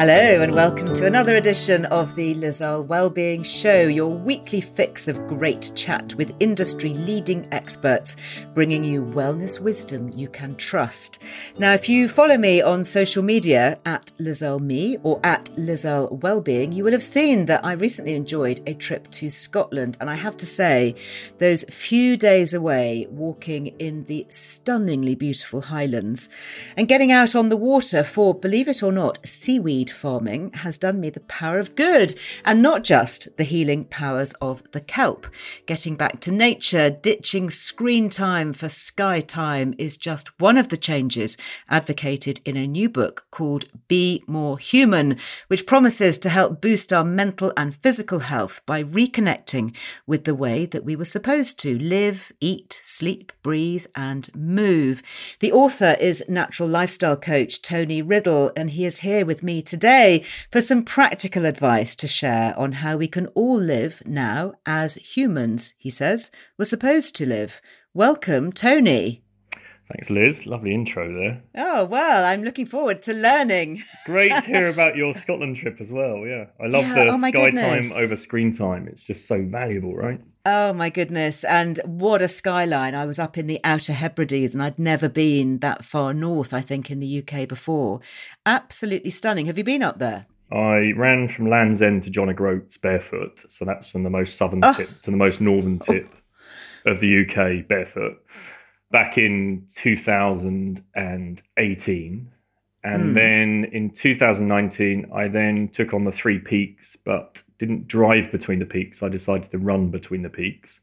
Hello and welcome to another edition of the Liz Earle Wellbeing Show, your weekly fix of great chat with industry-leading experts, bringing you wellness wisdom you can trust. Now, if you follow me on social media at Liz Earle Me or at Liz Earle Wellbeing, you will have seen that I recently enjoyed a trip to Scotland. And I have to say, those few days away walking in the stunningly beautiful Highlands and getting out on the water for, believe it or not, seaweed farming has done me the power of good, and not just the healing powers of the kelp. Getting back to nature, ditching screen time for sky time is just one of the changes advocated in a new book called Be More Human, which promises to help boost our mental and physical health by reconnecting with the way that we were supposed to live, eat, sleep, breathe and move. The author is natural lifestyle coach Tony Riddle, and he is here with me today for some practical advice to share on how we can all live now as humans, he says, we're supposed to live. Welcome, Tony. Thanks, Liz. Lovely intro there. Oh, well, I'm looking forward to learning. Great to hear about your Scotland trip as well, yeah. I love the sky time over screen time. It's just so valuable, right? Oh, my goodness. And what a skyline. I was up in the Outer Hebrides and I'd never been that far north, I think, in the UK before. Absolutely stunning. Have you been up there? I ran from Land's End to John O'Groats barefoot. So that's from the most southern tip to the most northern tip of the UK barefoot back in 2018. And then in 2019, I then took on the three peaks, but didn't drive between the peaks. I decided to run between the peaks.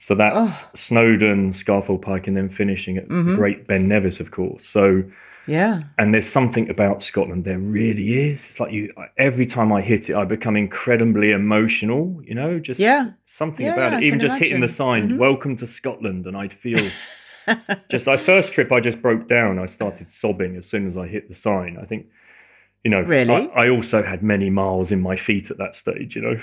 So that's Snowdon, Scarfell Pike, and then finishing at the great Ben Nevis, of course. So, yeah. And there's something about Scotland. There really is. It's like every time I hit it, I become incredibly emotional, you know, just something about it. Even just hitting the sign, welcome to Scotland. And I'd feel... Just my first trip, I just broke down. I started sobbing as soon as I hit the sign. I think, you know, really? I also had many miles in my feet at that stage, you know.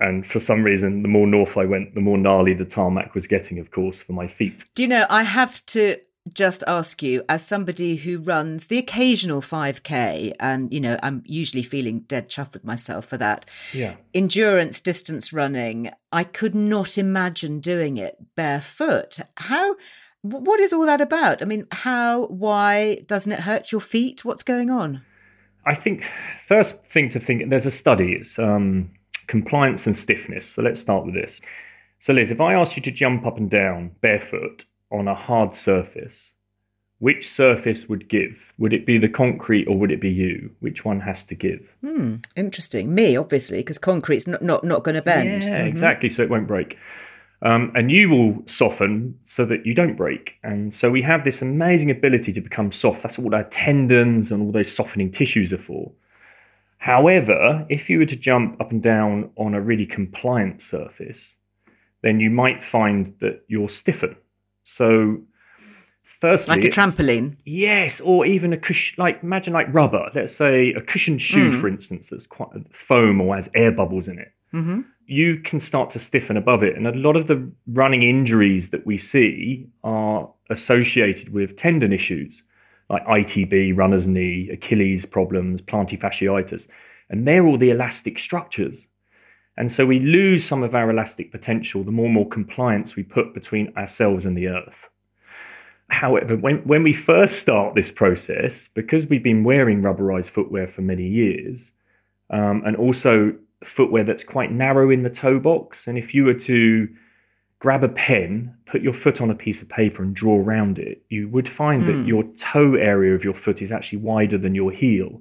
And for some reason, the more north I went, the more gnarly the tarmac was getting, of course, for my feet. Do you know, I have to just ask you, as somebody who runs the occasional 5K, and, you know, I'm usually feeling dead chuffed with myself for that. Yeah. Endurance distance running, I could not imagine doing it barefoot. What is all that about? I mean, why doesn't it hurt your feet? What's going on? I think first thing to think, there's a study, it's compliance and stiffness. So let's start with this. So Liz, if I asked you to jump up and down barefoot on a hard surface, which surface would give? Would it be the concrete or would it be you? Which one has to give? Interesting. Me, obviously, because concrete's not going to bend. Yeah, exactly. So it won't break. And you will soften so that you don't break. And so we have this amazing ability to become soft. That's all our tendons and all those softening tissues are for. However, if you were to jump up and down on a really compliant surface, then you might find that you'll stiffen. So firstly, like a trampoline. Yes, or even a cushion, like imagine like rubber, let's say a cushioned shoe, for instance, that's quite foam or has air bubbles in it. You can start to stiffen above it. And a lot of the running injuries that we see are associated with tendon issues like ITB, runner's knee, Achilles problems, plantar fasciitis. And they're all the elastic structures. And so we lose some of our elastic potential the more and more compliance we put between ourselves and the earth. However, when we first start this process, because we've been wearing rubberized footwear for many years, and also footwear that's quite narrow in the toe box, and if you were to grab a pen, put your foot on a piece of paper and draw around it, you would find that your toe area of your foot is actually wider than your heel.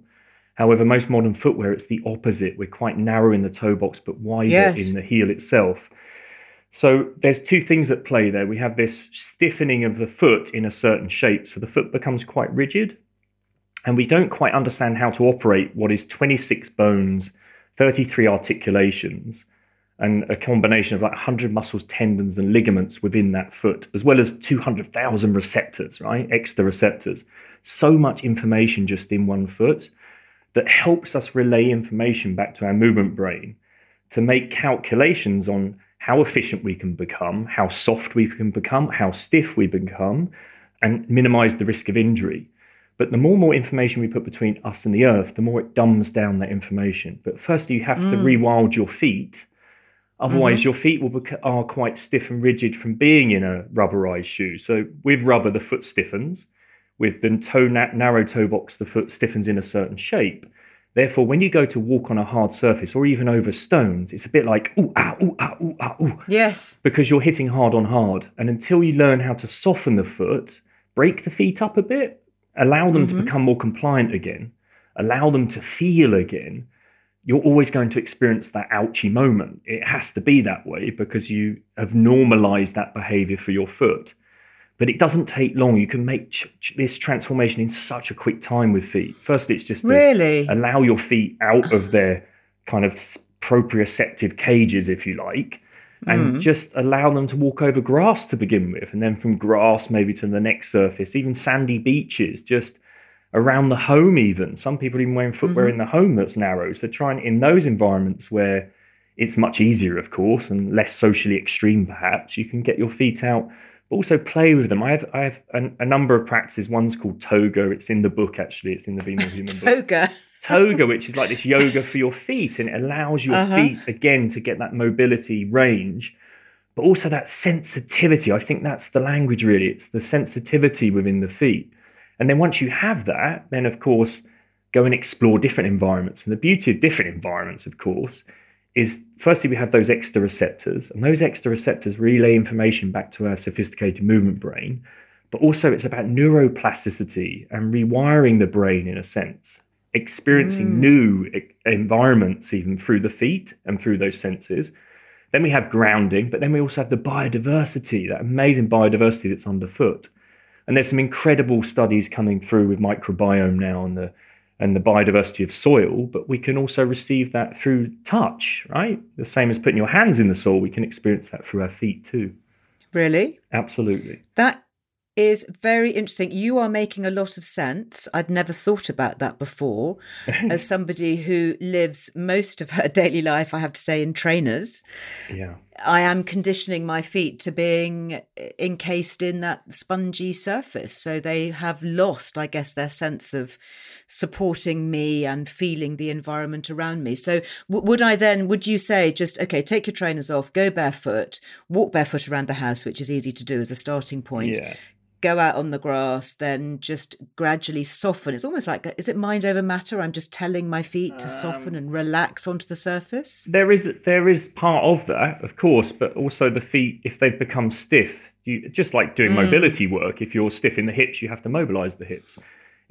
However, most modern footwear, it's the opposite. We're quite narrow in the toe box, but wider in the heel itself. So there's two things at play there. We have this stiffening of the foot in a certain shape. So the foot becomes quite rigid, and we don't quite understand how to operate what is 26 bones, 33 articulations, and a combination of like 100 muscles, tendons, and ligaments within that foot, as well as 200,000 receptors, right? Extra receptors. So much information just in one foot that helps us relay information back to our movement brain to make calculations on how efficient we can become, how soft we can become, how stiff we become, and minimize the risk of injury. But the more and more information we put between us and the earth, the more it dumbs down that information. But firstly, you have to rewild your feet. Otherwise, your feet are quite stiff and rigid from being in a rubberized shoe. So with rubber, the foot stiffens. With the narrow toe box, the foot stiffens in a certain shape. Therefore, when you go to walk on a hard surface or even over stones, it's a bit like, ooh, ah, ooh, ah, ooh, ah, ooh. Yes. Because you're hitting hard on hard. And until you learn how to soften the foot, break the feet up a bit, allow them to become more compliant again, allow them to feel again, you're always going to experience that ouchy moment. It has to be that way because you have normalized that behavior for your foot. But it doesn't take long. You can make this transformation in such a quick time with feet. Firstly, it's just really allow your feet out of their kind of proprioceptive cages, if you like, and just allow them to walk over grass to begin with. And then from grass, maybe to the next surface, even sandy beaches, just around the home even. Some people even wearing footwear in the home that's narrow. So trying in those environments where it's much easier, of course, and less socially extreme, perhaps, you can get your feet out. Also play with them. I have a number of practices. One's called Toga. It's in the book, actually. It's in the Be More Human book. Toga, which is like this yoga for your feet, and it allows your feet, again, to get that mobility range, but also that sensitivity. I think that's the language, really. It's the sensitivity within the feet. And then once you have that, then, of course, go and explore different environments. And the beauty of different environments, of course, is firstly, we have those extra receptors, and those extra receptors relay information back to our sophisticated movement brain. But also it's about neuroplasticity and rewiring the brain in a sense, experiencing new environments even through the feet and through those senses. Then we have grounding, but then we also have the biodiversity, that amazing biodiversity that's underfoot. And there's some incredible studies coming through with microbiome now on the and the biodiversity of soil, but we can also receive that through touch, right? The same as putting your hands in the soil, we can experience that through our feet too. Really? Absolutely. That is very interesting. You are making a lot of sense. I'd never thought about that before. As somebody who lives most of her daily life, I have to say, in trainers, I am conditioning my feet to being encased in that spongy surface. So they have lost, I guess, their sense of supporting me and feeling the environment around me. So would you say just, okay, take your trainers off, go barefoot, walk barefoot around the house, which is easy to do as a starting point, go out on the grass, then just gradually soften. It's almost like, is it mind over matter? I'm just telling my feet to soften and relax onto the surface? There is part of that, of course, but also the feet, if they've become stiff, you, just like doing mobility work, if you're stiff in the hips, you have to mobilize the hips.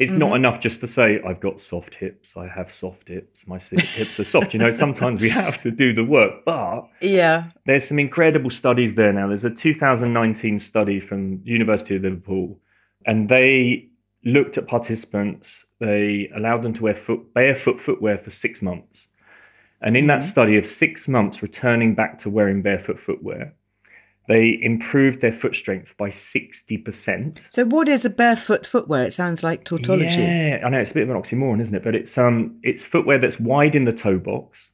It's not enough just to say, I've got soft hips, I have soft hips, my hips are soft. You know, sometimes we have to do the work, but there's some incredible studies there now. There's a 2019 study from University of Liverpool, and they looked at participants. They allowed them to wear barefoot footwear for 6 months. And in that study of 6 months, returning back to wearing barefoot footwear, they improved their foot strength by 60%. So what is a barefoot footwear? It sounds like tautology. Yeah, I know, it's a bit of an oxymoron, isn't it? But it's footwear that's wide in the toe box,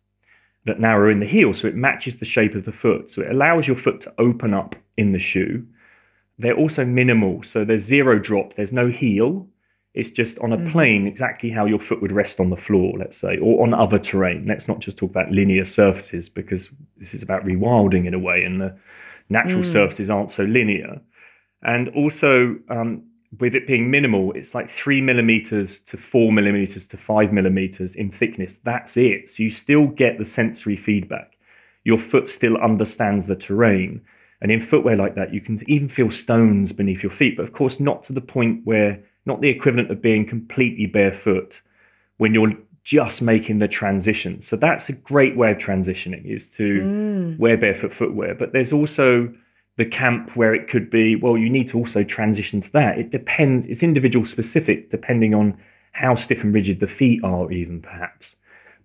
but narrow in the heel, so it matches the shape of the foot. So it allows your foot to open up in the shoe. They're also minimal, so there's zero drop, there's no heel. It's just on a plane, exactly how your foot would rest on the floor, let's say, or on other terrain. Let's not just talk about linear surfaces, because this is about rewilding in a way, and the natural surfaces aren't so linear. And also, with it being minimal, it's like 3 millimeters to 4 millimeters to 5 millimeters in thickness. That's it. So you still get the sensory feedback. Your foot still understands the terrain. And in footwear like that, you can even feel stones beneath your feet, but of course not to the point where, not the equivalent of being completely barefoot when you're just making the transition. So that's a great way of transitioning, is to wear barefoot footwear. But there's also the camp where it could be, well, you need to also transition to that. It depends. It's individual specific, depending on how stiff and rigid the feet are even, perhaps.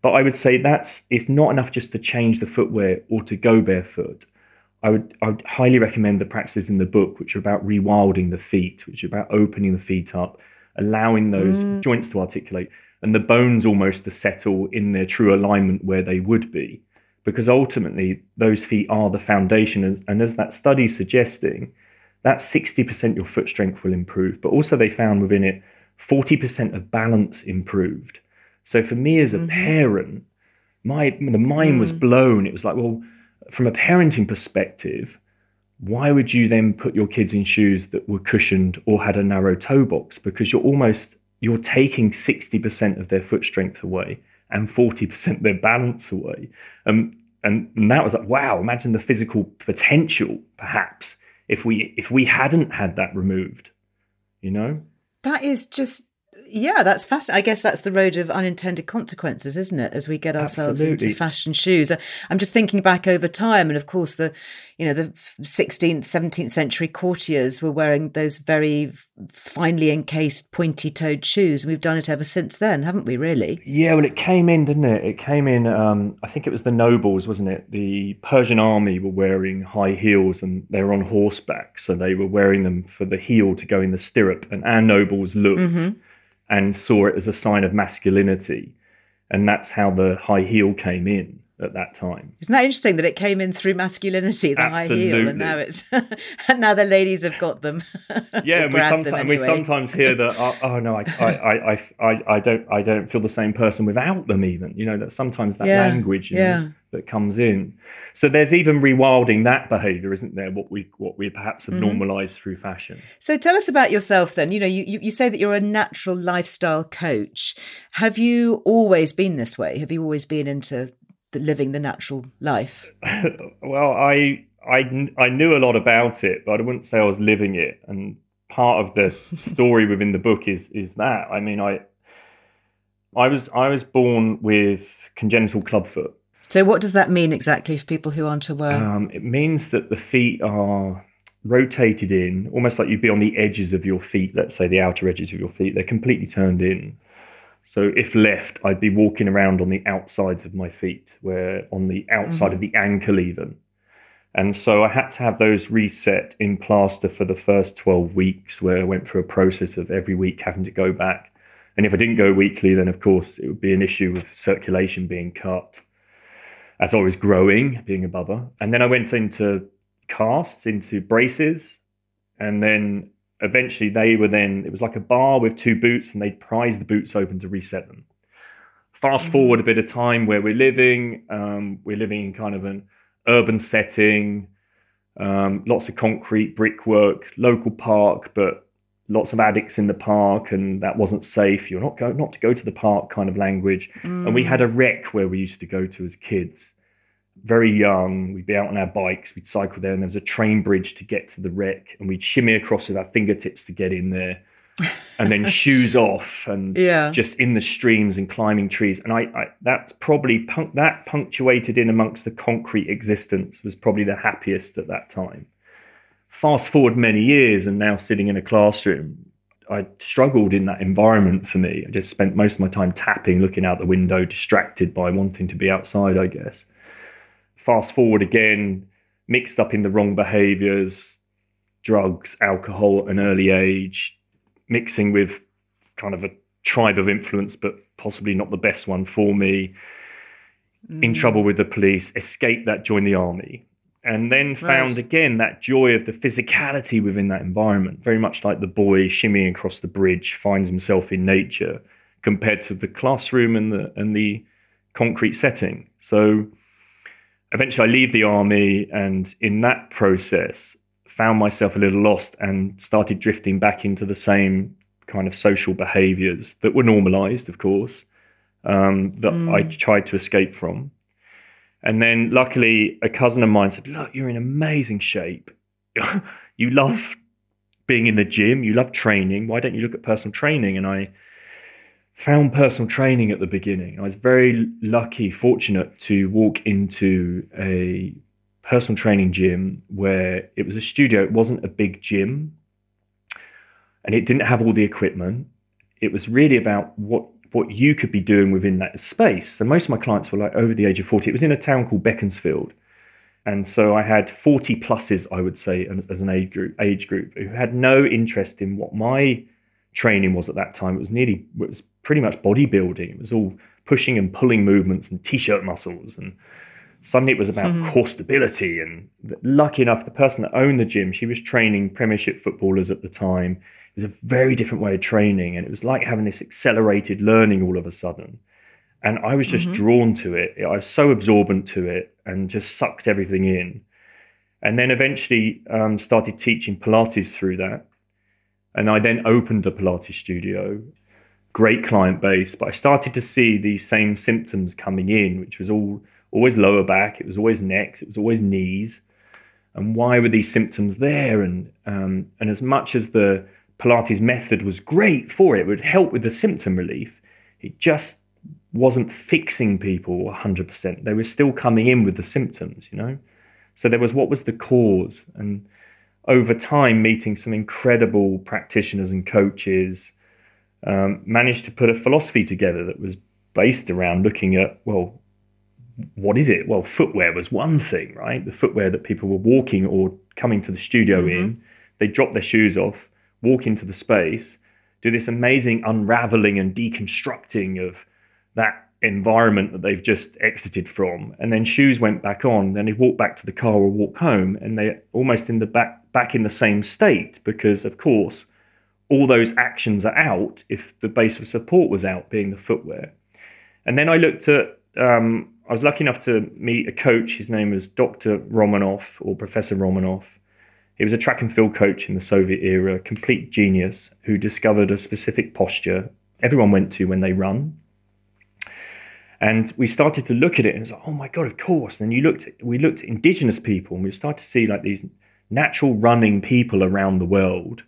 But I would say it's not enough just to change the footwear or to go barefoot. I would highly recommend the practices in the book, which are about rewilding the feet, which are about opening the feet up, allowing those joints to articulate and the bones almost to settle in their true alignment where they would be. Because ultimately, those feet are the foundation. And as that study is suggesting, that 60% your foot strength will improve. But also they found within it, 40% of balance improved. So for me as a parent, the mind was blown. It was like, well, from a parenting perspective, why would you then put your kids in shoes that were cushioned or had a narrow toe box? Because you're taking 60% of their foot strength away and 40% of their balance away. And that was like, wow, imagine the physical potential, perhaps, if we hadn't had that removed, you know? That is just, yeah, that's fascinating. I guess that's the road of unintended consequences, isn't it? As we get ourselves into fashion shoes. I'm just thinking back over time. And of course, the 16th, 17th century courtiers were wearing those very finely encased, pointy toed shoes. We've done it ever since then, haven't we, really? Yeah, well, it came in, didn't it? It came in, I think it was the nobles, wasn't it? The Persian army were wearing high heels and they were on horseback. So they were wearing them for the heel to go in the stirrup. And our nobles looked and saw it as a sign of masculinity. And that's how the high heel came in at that time. Isn't that interesting that it came in through masculinity, the high heel, and now it's and now the ladies have got them. Yeah, we sometimes hear that, I don't feel the same person without them even. You know, that sometimes that language that comes in. So there's even rewilding that behaviour, isn't there? What we perhaps have normalised through fashion. So tell us about yourself then. You know, you say that you're a natural lifestyle coach. Have you always been this way? Have you always been into living the natural life? Well, I knew a lot about it, but I wouldn't say I was living it. And part of the story within the book is that. I mean, I was born with congenital clubfoot. So what does that mean exactly for people who aren't aware? It means that the feet are rotated in, almost like you'd be on the edges of your feet, let's say the outer edges of your feet. They're completely turned in. So if left, I'd be walking around on the outsides of my feet, where on the outside of the ankle even. And so I had to have those reset in plaster for the first 12 weeks, where I went through a process of every week having to go back. And if I didn't go weekly, then of course it would be an issue with circulation being cut as I was growing, being a bubba. And then I went into casts, into braces, and then eventually it was like a bar with two boots, and they'd prise the boots open to reset them. Fast forward a bit of time where we're living in kind of an urban setting, lots of concrete, brickwork, local park, but lots of addicts in the park, and that wasn't safe. You're not to go to the park kind of language. And we had a rec where we used to go to as kids, very young. We'd be out on our bikes, we'd cycle there, and there was a train bridge to get to the rec, and we'd shimmy across with our fingertips to get in there, and then shoes off, and just in the streams and climbing trees. And that punctuated in amongst the concrete existence was probably the happiest at that time. Fast forward many years, and now sitting in a classroom, I struggled in that environment for me. I just spent most of my time tapping, looking out the window, distracted by wanting to be outside, I guess. Fast forward again, mixed up in the wrong behaviours, drugs, alcohol at an early age, mixing with kind of a tribe of influence, but possibly not the best one for me, in trouble with the police, escaped that, joined the army. and then found again that joy of the physicality within that environment, very much like the boy shimmying across the bridge finds himself in nature compared to the classroom and the concrete setting. So eventually I leave the army, and in that process found myself a little lost and started drifting back into the same kind of social behaviours that were normalised, of course, I tried to escape from. And then luckily a cousin of mine said, look, you're in amazing shape. You love being in the gym. You love training. Why don't you look at personal training? And I found personal training at the beginning. I was very lucky, fortunate to walk into a personal training gym where it was a studio. It wasn't a big gym and it didn't have all the equipment. It was really about what you could be doing within that space. So most of my clients were like over the age of 40. It was in a town called Beaconsfield. And so I had 40 pluses, I would say, as an age group who had no interest in what my training was at that time. It was pretty much bodybuilding. It was all pushing and pulling movements and t-shirt muscles. And suddenly it was about core stability. And lucky enough, the person that owned the gym, she was training Premiership footballers at the time. It was a very different way of training, and it was like having this accelerated learning all of a sudden, and I was just drawn to it. I was so absorbent to it and just sucked everything in, and then eventually started teaching Pilates through that, and I then opened a Pilates studio, great client base, but I started to see these same symptoms coming in, which was always lower back, it was always necks, it was always knees, and why were these symptoms there? And as much as the Pilates method was great for it, would help with the symptom relief, it just wasn't fixing people 100%. They were still coming in with the symptoms, you know? So there was, what was the cause? And over time, meeting some incredible practitioners and coaches, managed to put a philosophy together that was based around looking at, well, what is it? Well, footwear was one thing, right? The footwear that people were walking or coming to the studio in, they dropped their shoes off, walk into the space, do this amazing unraveling and deconstructing of that environment that they've just exited from. And then shoes went back on, then they walked back to the car or walked home, and they're almost in the back in the same state because, of course, all those actions are out if the base of support was out, being the footwear. And then I looked at, I was lucky enough to meet a coach. His name was Dr. Romanov or Professor Romanov. He was a track and field coach in the Soviet era, complete genius, who discovered a specific posture everyone went to when they run. And we started to look at it and it was like, oh my God, of course. And we looked at indigenous people, and we started to see like these natural running people around the world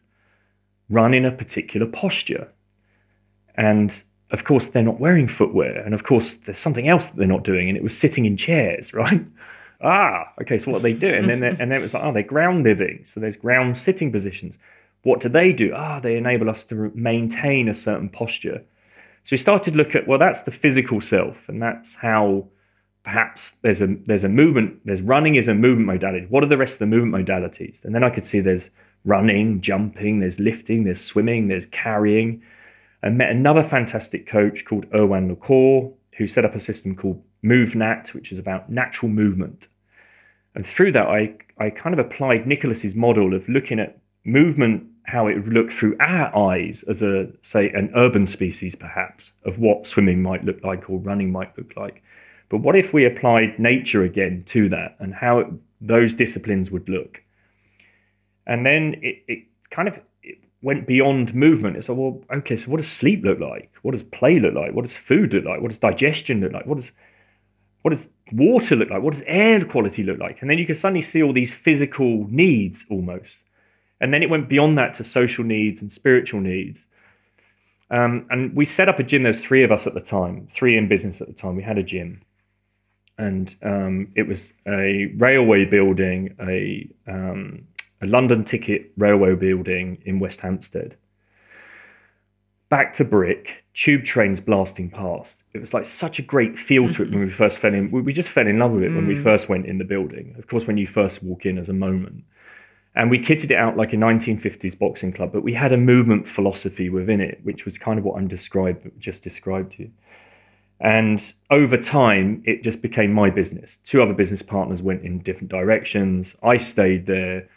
run in a particular posture. And of course, they're not wearing footwear. And of course, there's something else that they're not doing. And it was sitting in chairs, right? Okay, so what do they do? And then it was like, they're ground living. So there's ground sitting positions. What do they do? They enable us to maintain a certain posture. So we started to look at, well, that's the physical self. And that's how perhaps there's a movement. There's running is a movement modality. What are the rest of the movement modalities? And then I could see there's running, jumping, there's lifting, there's swimming, there's carrying. I met another fantastic coach called Erwann Lecour, who set up a system called MoveNAT, which is about natural movement. And through that, I kind of applied Nicholas's model of looking at movement, how it would look through our eyes as an urban species, perhaps, of what swimming might look like or running might look like. But what if we applied nature again to that and how those disciplines would look? And then it went beyond movement. It's like, well, okay, so what does sleep look like? What does play look like? What does food look like? What does digestion look like? What does water look like? What does air quality look like? And then you can suddenly see all these physical needs almost. And then it went beyond that to social needs and spiritual needs. And we set up a gym. There's three of us at the time, three in business at the time. We had a gym. And it was a railway building, a London ticket railway building in West Hampstead. Back to brick, tube trains blasting past. It was like such a great feel to it when we first fell in. We just fell in love with it when we first went in the building. Of course, when you first walk in as a moment. And we kitted it out like a 1950s boxing club, but we had a movement philosophy within it, which was kind of what I just described to you. And over time, it just became my business. Two other business partners went in different directions. I stayed there,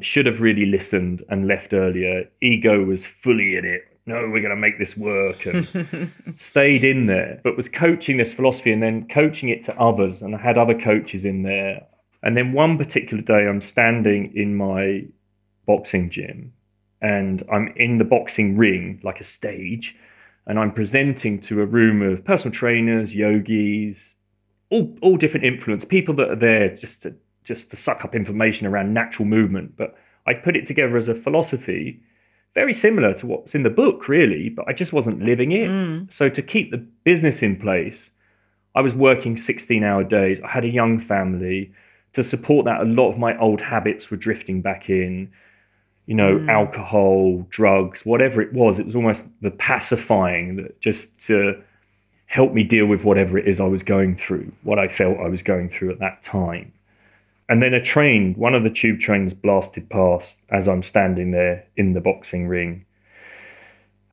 should have really listened and left earlier. Ego was fully in it. No, we're going to make this work, and stayed in there, but was coaching this philosophy and then coaching it to others. And I had other coaches in there. And then one particular day, I'm standing in my boxing gym and I'm in the boxing ring, like a stage, and I'm presenting to a room of personal trainers, yogis, all different influence, people that are there just to suck up information around natural movement. But I put it together as a philosophy, very similar to what's in the book, really, but I just wasn't living it. So to keep the business in place, I was working 16-hour days. I had a young family. To support that, a lot of my old habits were drifting back in. You know, alcohol, drugs, whatever it was almost the pacifying that just to help me deal with whatever it is I was going through, what I felt I was going through at that time. And then one of the tube trains blasted past as I'm standing there in the boxing ring.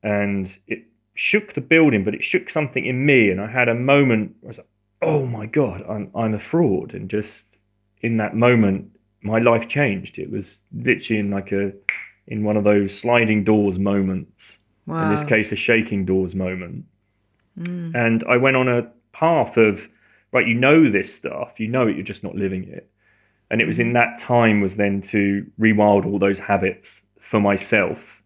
And it shook the building, but it shook something in me. And I had a moment where I was like, oh my God, I'm a fraud. And just in that moment, my life changed. It was literally in one of those sliding doors moments. Wow. In this case, a shaking doors moment. And I went on a path of, right, you know this stuff, you know it, you're just not living it. And it was in that time was then to rewild all those habits for myself.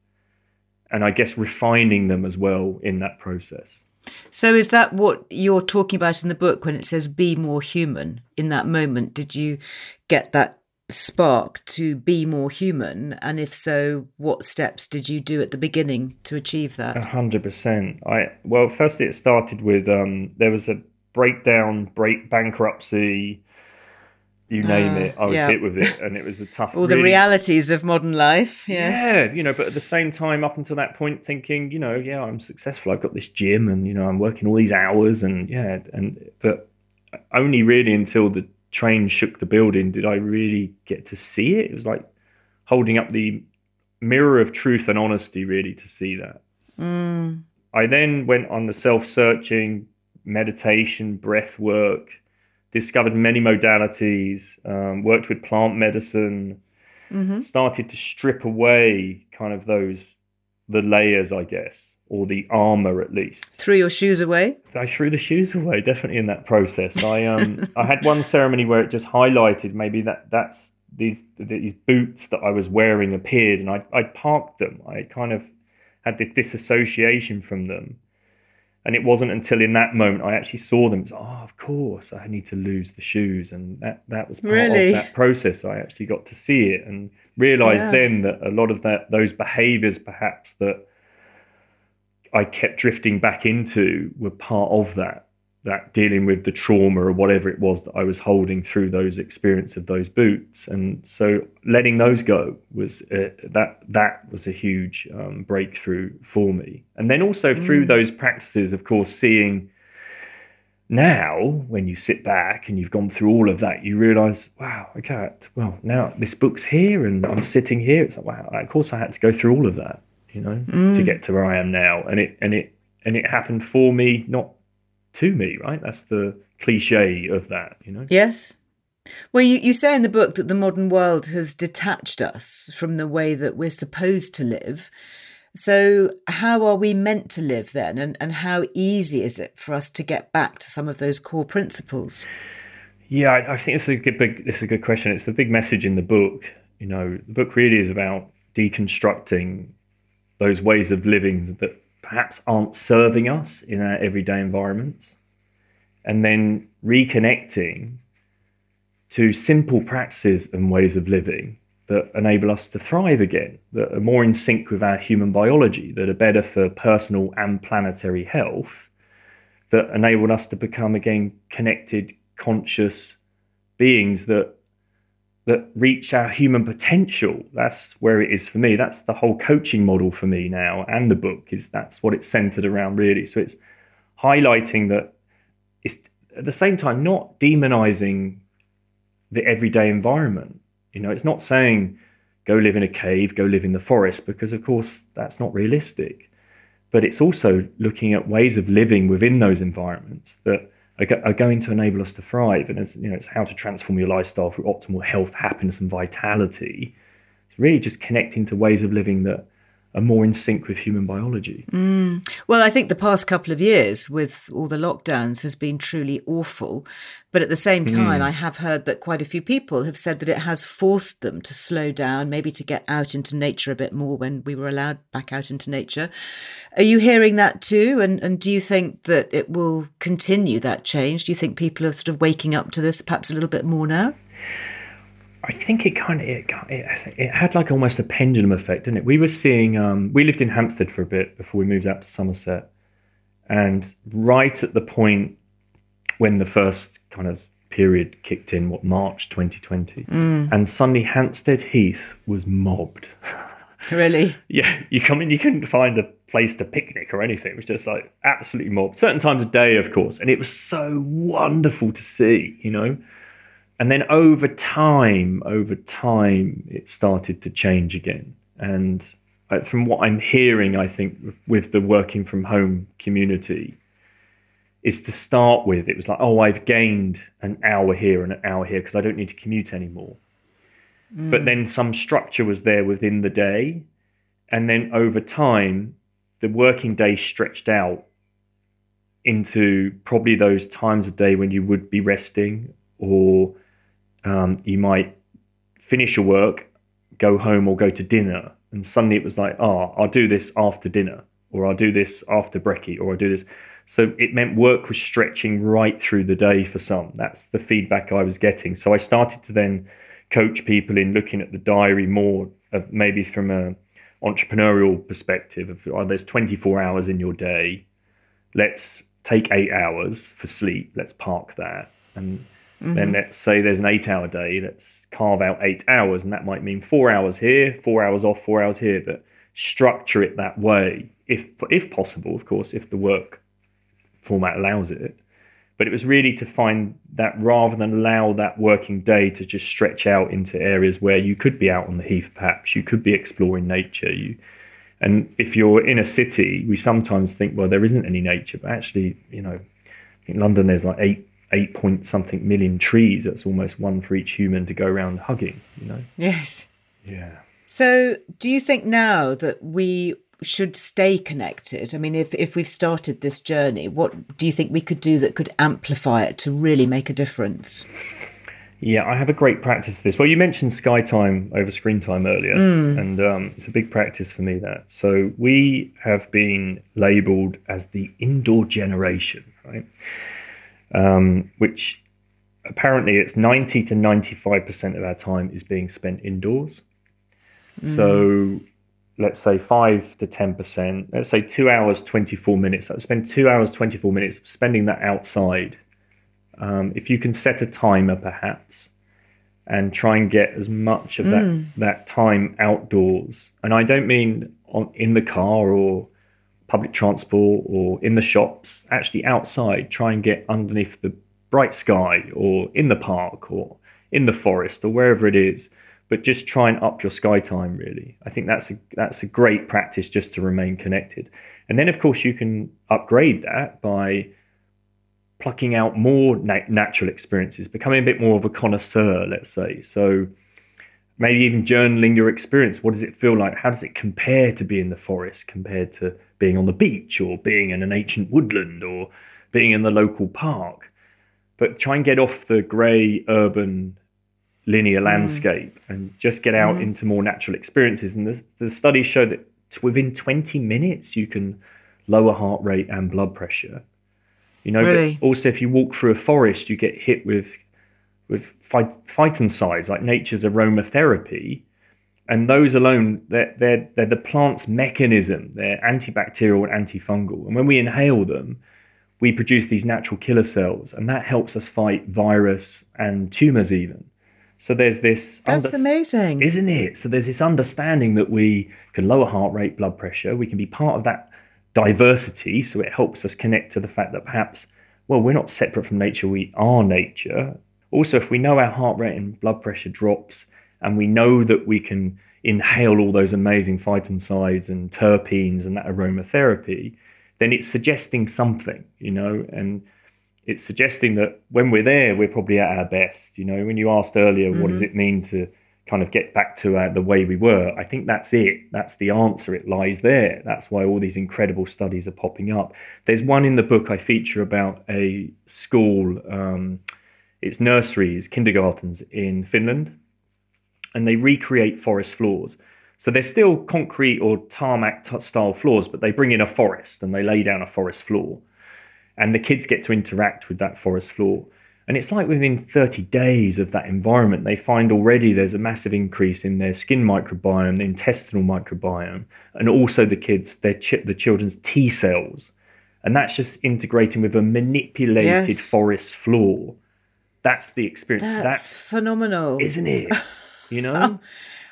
And I guess refining them as well in that process. So is that what you're talking about in the book when it says be more human? In that moment, did you get that spark to be more human? And if so, what steps did you do at the beginning to achieve that? 100%. Well, firstly, it started with there was a bankruptcy, you name it. I was hit with it, and it was a tough. All the realities of modern life. Yes. Yeah, but at the same time, up until that point, thinking, I'm successful. I've got this gym, and I'm working all these hours, but only really until the train shook the building did I really get to see it. It was like holding up the mirror of truth and honesty, really, to see that. I then went on the self-searching, meditation, breath work, discovered many modalities, worked with plant medicine, started to strip away kind of the layers, I guess, or the armor at least. Threw your shoes away? I threw the shoes away, definitely, in that process. I had one ceremony where it just highlighted maybe that's these boots that I was wearing appeared, and I parked them. I kind of had this disassociation from them. And it wasn't until in that moment I actually saw them. It was, of course, I need to lose the shoes. And that was part of that process. I actually got to see it and realised then that a lot of those behaviours perhaps that I kept drifting back into were part of that dealing with the trauma or whatever it was that I was holding through those experience of those boots. And so letting those go was that was a huge breakthrough for me. And then also through those practices, of course, seeing now when you sit back and you've gone through all of that, you realize, wow, okay, well, now this book's here and I'm sitting here. It's like, wow, of course I had to go through all of that, to get to where I am now. And it happened for me, not to me, right? That's the cliche of that, Yes. Well, you say in the book that the modern world has detached us from the way that we're supposed to live. So how are we meant to live then? And how easy is it for us to get back to some of those core principles? Yeah, I think this is a good question. It's the big message in the book. The book really is about deconstructing those ways of living that perhaps aren't serving us in our everyday environments, and then reconnecting to simple practices and ways of living that enable us to thrive again, that are more in sync with our human biology, that are better for personal and planetary health, that enable us to become again connected, conscious beings that reach our human potential. That's where it is for me. That's the whole coaching model for me now, and the book is that's what it's centered around, really. So it's highlighting that it's at the same time not demonizing the everyday environment. It's not saying go live in a cave, go live in the forest, because of course that's not realistic. but it's also looking at ways of living within those environments that are going to enable us to thrive. And it's, you know, it's how to transform your lifestyle through optimal health, happiness, and vitality. It's really just connecting to ways of living that are more in sync with human biology. Mm. Well, I think the past couple of years with all the lockdowns has been truly awful. But at the same time, I have heard that quite a few people have said that it has forced them to slow down, maybe to get out into nature a bit more when we were allowed back out into nature. Are you hearing that too? And do you think that it will continue that change? Do you think people are sort of waking up to this perhaps a little bit more now? I think it had like almost a pendulum effect, didn't it? We were seeing, we lived in Hampstead for a bit before we moved out to Somerset. And right at the point when the first kind of period kicked in, March 2020, and suddenly Hampstead Heath was mobbed. Really? Yeah. You come in, you couldn't find a place to picnic or anything. It was just like absolutely mobbed. Certain times of day, of course. And it was so wonderful to see, you know. And then over time, it started to change again. And from what I'm hearing, I think with the working from home community is to start with, it was like, oh, I've gained an hour here and an hour here because I don't need to commute anymore. Mm. But then some structure was there within the day. And then over time, the working day stretched out into probably those times of day when you would be resting, or you might finish your work, go home or go to dinner. And suddenly it was like, oh, I'll do this after dinner, or I'll do this after brekkie, or I'll do this. So it meant work was stretching right through the day for some. That's the feedback I was getting. So I started to then coach people in looking at the diary more of maybe from an entrepreneurial perspective of, oh, there's 24 hours in your day. Let's take 8 hours for sleep. Let's park that. And then let's say there's an 8 hour day, let's carve out 8 hours, and that might mean 4 hours here, 4 hours off, 4 hours here, but structure it that way, if possible, of course, if the work format allows it. But it was really to find that rather than allow that working day to just stretch out into areas where you could be out on the heath perhaps, you could be exploring nature. And if you're in a city, we sometimes think, well, there isn't any nature, but actually, you know, in London there's like 8 point something million trees. That's almost one for each human to go around hugging, you know? Yes. Yeah. So do you think now that we should stay connected? I mean, if we've started this journey, what do you think we could do that could amplify it to really make a difference? Yeah, I have a great practice of this. Well, you mentioned sky time over screen time earlier, and it's a big practice for me that. So we have been labelled as the indoor generation, right? Which apparently it's 90 to 95% of our time is being spent indoors. So let's say 5 to 10%, let's say 2 hours, 24 minutes. I spend 2 hours, 24 minutes spending that outside. If you can set a timer perhaps and try and get as much of that time outdoors. And I don't mean in the car or public transport or in the shops, actually outside, try and get underneath the bright sky or in the park or in the forest or wherever it is, but just try and up your sky time really. I think that's a great practice just to remain connected. And then of course you can upgrade that by plucking out more natural experiences, becoming a bit more of a connoisseur, let's say. So maybe even journaling your experience. What does it feel like? How does it compare to be in the forest compared to being on the beach or being in an ancient woodland or being in the local park? But try and get off the grey, urban, linear landscape and just get out into more natural experiences. And the studies show that within 20 minutes, you can lower heart rate and blood pressure. You know, really? But also if you walk through a forest, you get hit with phytoncides, like nature's aromatherapy. And those alone, they're the plant's mechanism. They're antibacterial and antifungal. And when we inhale them, we produce these natural killer cells, and that helps us fight virus and tumours even. So there's this... That's amazing. Isn't it? So there's this understanding that we can lower heart rate, blood pressure. We can be part of that diversity, so it helps us connect to the fact that perhaps, well, we're not separate from nature. We are nature. Also, if we know our heart rate and blood pressure drops, and we know that we can inhale all those amazing phytoncides and terpenes and that aromatherapy, then it's suggesting something, you know, and it's suggesting that when we're there, we're probably at our best. You know, when you asked earlier, what does it mean to kind of get back to the way we were? I think that's it. That's the answer. It lies there. That's why all these incredible studies are popping up. There's one in the book I feature about a school, it's nurseries, kindergartens in Finland, and they recreate forest floors. So they're still concrete or tarmac-style floors, but they bring in a forest and they lay down a forest floor. And the kids get to interact with that forest floor. And it's like within 30 days of that environment, they find already there's a massive increase in their skin microbiome, the intestinal microbiome, and also the kids, the children's T cells. And that's just integrating with a manipulated forest floor. That's the experience. That's phenomenal. Isn't it? You know?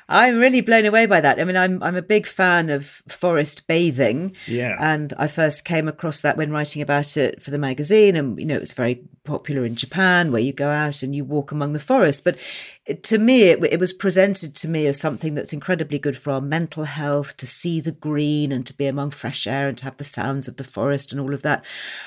I'm really blown away by that. I mean, I'm a big fan of forest bathing. Yeah. And I first came across that when writing about it for the magazine. And, you know, it's very popular in Japan where you go out and you walk among the forest. But to me, it was presented to me as something that's incredibly good for our mental health, to see the green and to be among fresh air and to have the sounds of the forest and all of that.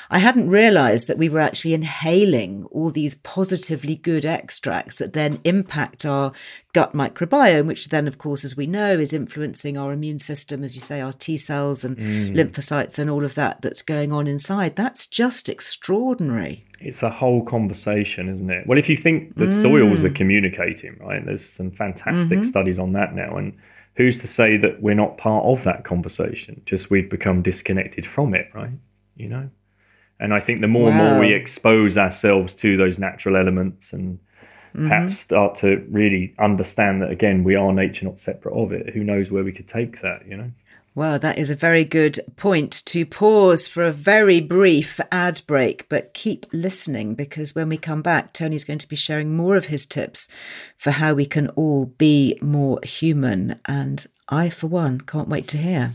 I hadn't realised that we were actually inhaling all these positively good extracts that then impact our gut microbiome, which then, of course, as we know, is influencing our immune system, as you say, our T cells and lymphocytes and all of that that's going on inside. That's just extraordinary. It's a whole conversation, isn't it? Well, if you think the soils are communicating, right, there's some fantastic studies on that now. And who's to say that we're not part of that conversation? Just we've become disconnected from it, right? You know? And I think the more and more we expose ourselves to those natural elements and perhaps start to really understand that, again, we are nature, not separate of it. Who knows where we could take that, you know? Well, that is a very good point to pause for a very brief ad break, but keep listening because when we come back, Tony's going to be sharing more of his tips for how we can all be more human. And I, for one, can't wait to hear.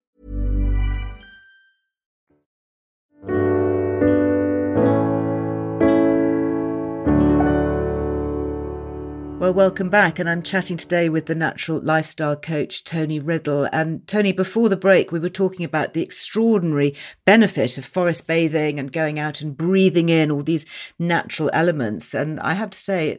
Well, Well, welcome back. And I'm chatting today with the natural lifestyle coach, Tony Riddle. And Tony, before the break, we were talking about the extraordinary benefit of forest bathing and going out and breathing in all these natural elements. And I have to say,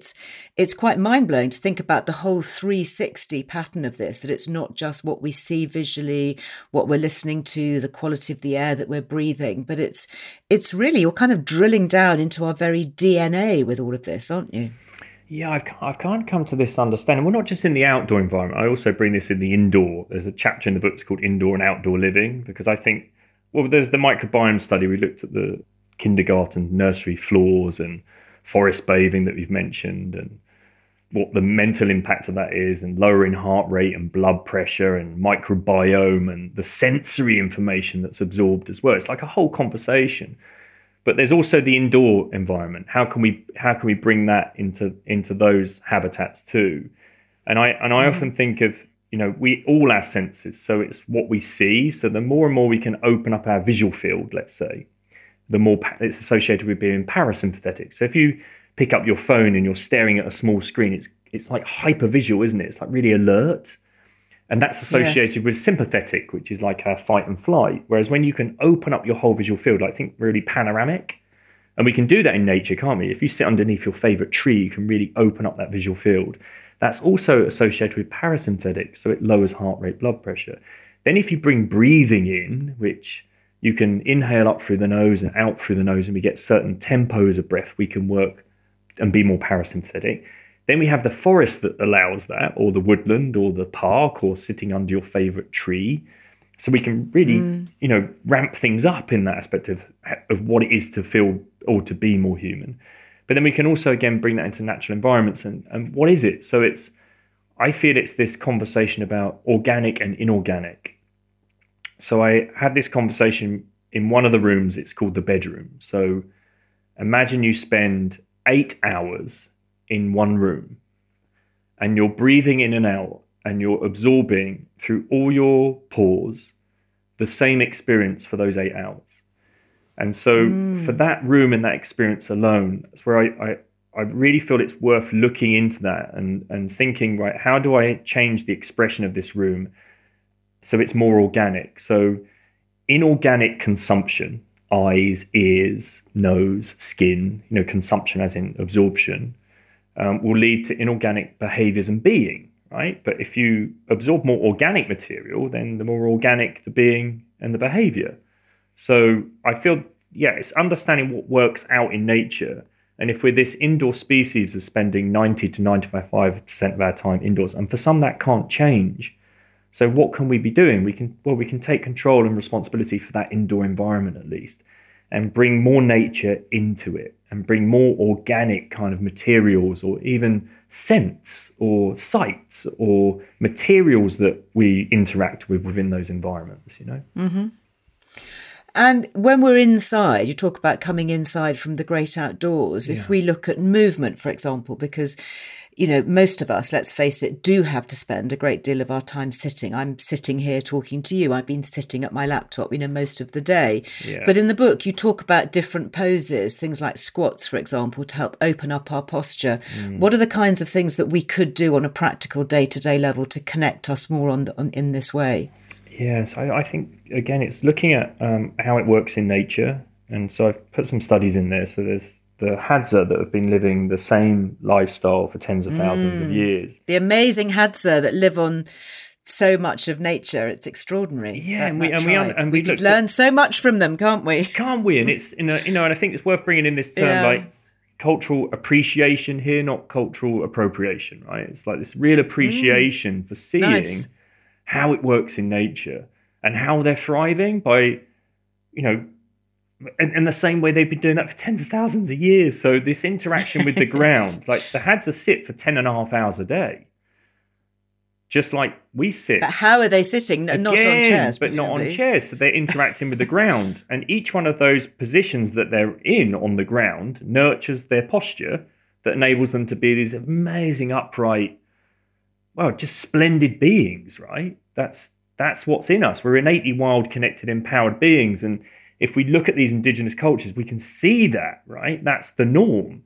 it's quite mind-blowing to think about the whole 360 pattern of this, that it's not just what we see visually, what we're listening to, the quality of the air that we're breathing, but it's really, you're kind of drilling down into our very DNA with all of this, aren't you? Yeah, I've kind of come to this understanding. Well, not just in the outdoor environment. I also bring this in the indoor. There's a chapter in the book called Indoor and Outdoor Living, because I think, well, there's the microbiome study. We looked at the kindergarten nursery floors and forest bathing that we've mentioned and what the mental impact of that is, and lowering heart rate and blood pressure and microbiome and the sensory information that's absorbed as well. It's like a whole conversation. But there's also the indoor environment. How can we bring that into those habitats too? And I often think of, you know, we all our senses. So it's what we see. So the more and more we can open up our visual field, let's say, the more it's associated with being parasympathetic. So if you pick up your phone and you're staring at a small screen, it's like hypervisual, isn't it? It's like really alert. And that's associated with sympathetic, which is like our fight and flight. Whereas when you can open up your whole visual field, I think really panoramic, and we can do that in nature, can't we? If you sit underneath your favorite tree, you can really open up that visual field. That's also associated with parasympathetic, so it lowers heart rate, blood pressure. Then if you bring breathing in, which you can inhale up through the nose and out through the nose, and we get certain tempos of breath, we can work and be more parasympathetic. Then we have the forest that allows that, or the woodland, or the park, or sitting under your favorite tree. So we can really, you know, ramp things up in that aspect of what it is to feel or to be more human. But then we can also, again, bring that into natural environments. And what is it? So it's, I feel it's this conversation about organic and inorganic. So I had this conversation in one of the rooms. It's called the bedroom. So imagine you spend 8 hours in one room, and you're breathing in and out, and you're absorbing through all your pores the same experience for those 8 hours. And so for that room and that experience alone, that's where I really feel it's worth looking into that and thinking, right, how do I change the expression of this room so it's more organic? So inorganic consumption, eyes, ears, nose, skin, you know, consumption as in absorption, will lead to inorganic behaviors and being, right? But if you absorb more organic material, then the more organic the being and the behavior. So I feel, yeah, it's understanding what works out in nature. And if we're this indoor species of spending 90 to 95% of our time indoors, and for some that can't change. So what can we be doing? We can take control and responsibility for that indoor environment at least, and bring more nature into it, and bring more organic kind of materials, or even scents or sights or materials that we interact with within those environments, you know? Mm-hmm. And when we're inside, you talk about coming inside from the great outdoors. Yeah. If we look at movement, for example, because, you know, most of us, let's face it, do have to spend a great deal of our time sitting. I'm sitting here talking to you. I've been sitting at my laptop, you know, most of the day. Yeah. But in the book, you talk about different poses, things like squats, for example, to help open up our posture. What are the kinds of things that we could do on a practical day-to-day level to connect us more in this way? Yes, I think, again, it's looking at how it works in nature. And so I've put some studies in there. So there's the Hadza that have been living the same lifestyle for tens of thousands of years. The amazing Hadza that live on so much of nature. It's extraordinary. Yeah, and we could learn so much from them, can't we? Can't we? And it's, you know, and I think it's worth bringing in this term like cultural appreciation here, not cultural appropriation, right? It's like this real appreciation for seeing how it works in nature and how they're thriving by, you know, and the same way they've been doing that for tens of thousands of years. So this interaction with the ground, like the Hadza sit for 10.5 hours a day, just like we sit. But how are they sitting? Again, not on chairs. But not on chairs. So they're interacting with the ground. And each one of those positions that they're in on the ground nurtures their posture that enables them to be these amazing upright, well, just splendid beings, right? That's what's in us. We're innately wild, connected, empowered beings. And if we look at these indigenous cultures, we can see that, right? That's the norm.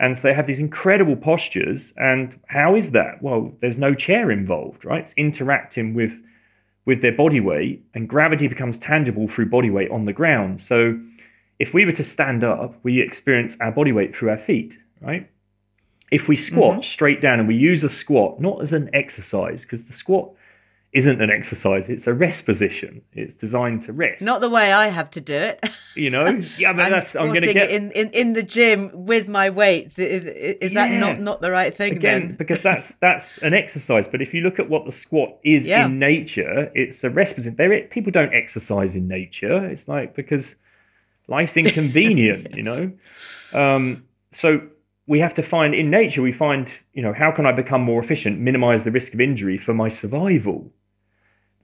And so they have these incredible postures. And how is that? Well, there's no chair involved, right? It's interacting with their body weight, and gravity becomes tangible through body weight on the ground. So if we were to stand up, we experience our body weight through our feet, right? If we squat straight down, and we use a squat not as an exercise, because the squat isn't an exercise, it's a rest position. It's designed to rest. Not the way I have to do it. You know? Yeah, but I'm going to get in the gym with my weights. Is that not the right thing again? Then? Because that's an exercise. But if you look at what the squat is in nature, it's a rest position. People don't exercise in nature. It's like, because life's inconvenient, yes. You know? So we have to find in nature, how can I become more efficient, minimize the risk of injury for my survival?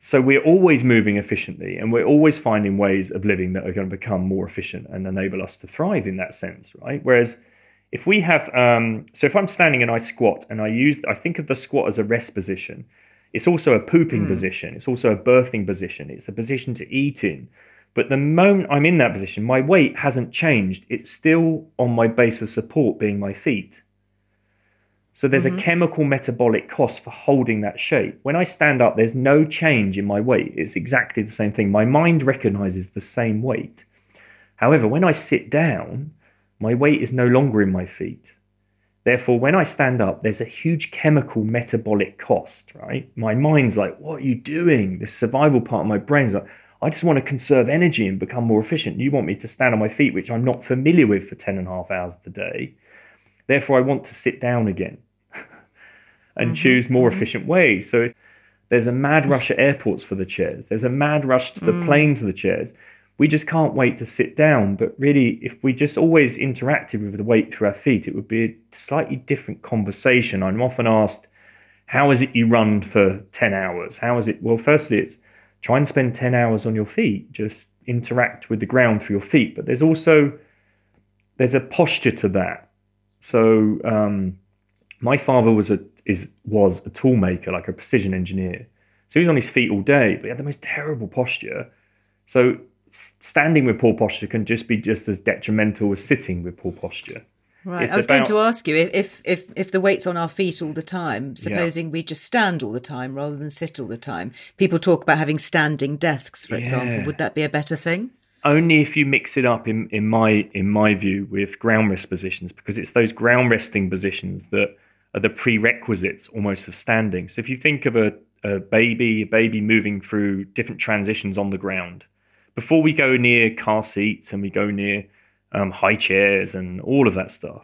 So we're always moving efficiently, and we're always finding ways of living that are going to become more efficient and enable us to thrive in that sense, right? Whereas if we have, so if I'm standing and I squat, and I think of the squat as a rest position. It's also a pooping position. It's also a birthing position. It's a position to eat in. But the moment I'm in that position, my weight hasn't changed. It's still on my base of support being my feet. So there's a chemical metabolic cost for holding that shape. When I stand up, there's no change in my weight. It's exactly the same thing. My mind recognizes the same weight. However, when I sit down, my weight is no longer in my feet. Therefore, when I stand up, there's a huge chemical metabolic cost, right? My mind's like, what are you doing? This survival part of my brain's like, I just want to conserve energy and become more efficient. You want me to stand on my feet, which I'm not familiar with, for 10 and a half hours of the day. Therefore, I want to sit down again and choose more efficient ways. So there's a mad rush at airports for the chairs. There's a mad rush to the plane to the chairs. We just can't wait to sit down. But really, if we just always interacted with the weight through our feet, it would be a slightly different conversation. I'm often asked, how is it you run for 10 hours? How is it? Well, firstly, it's try and spend 10 hours on your feet, just interact with the ground through your feet. But there's a posture to that. So my father was a tool maker, like a precision engineer. So he was on his feet all day, but he had the most terrible posture. So standing with poor posture can just be just as detrimental as sitting with poor posture. Right. I was going to ask you if the weight's on our feet all the time, supposing we just stand all the time rather than sit all the time. People talk about having standing desks, for example. Would that be a better thing? Only if you mix it up, in my view, with ground rest positions, because it's those ground resting positions that are the prerequisites almost of standing. So if you think of a baby moving through different transitions on the ground, before we go near car seats and we go near high chairs and all of that stuff.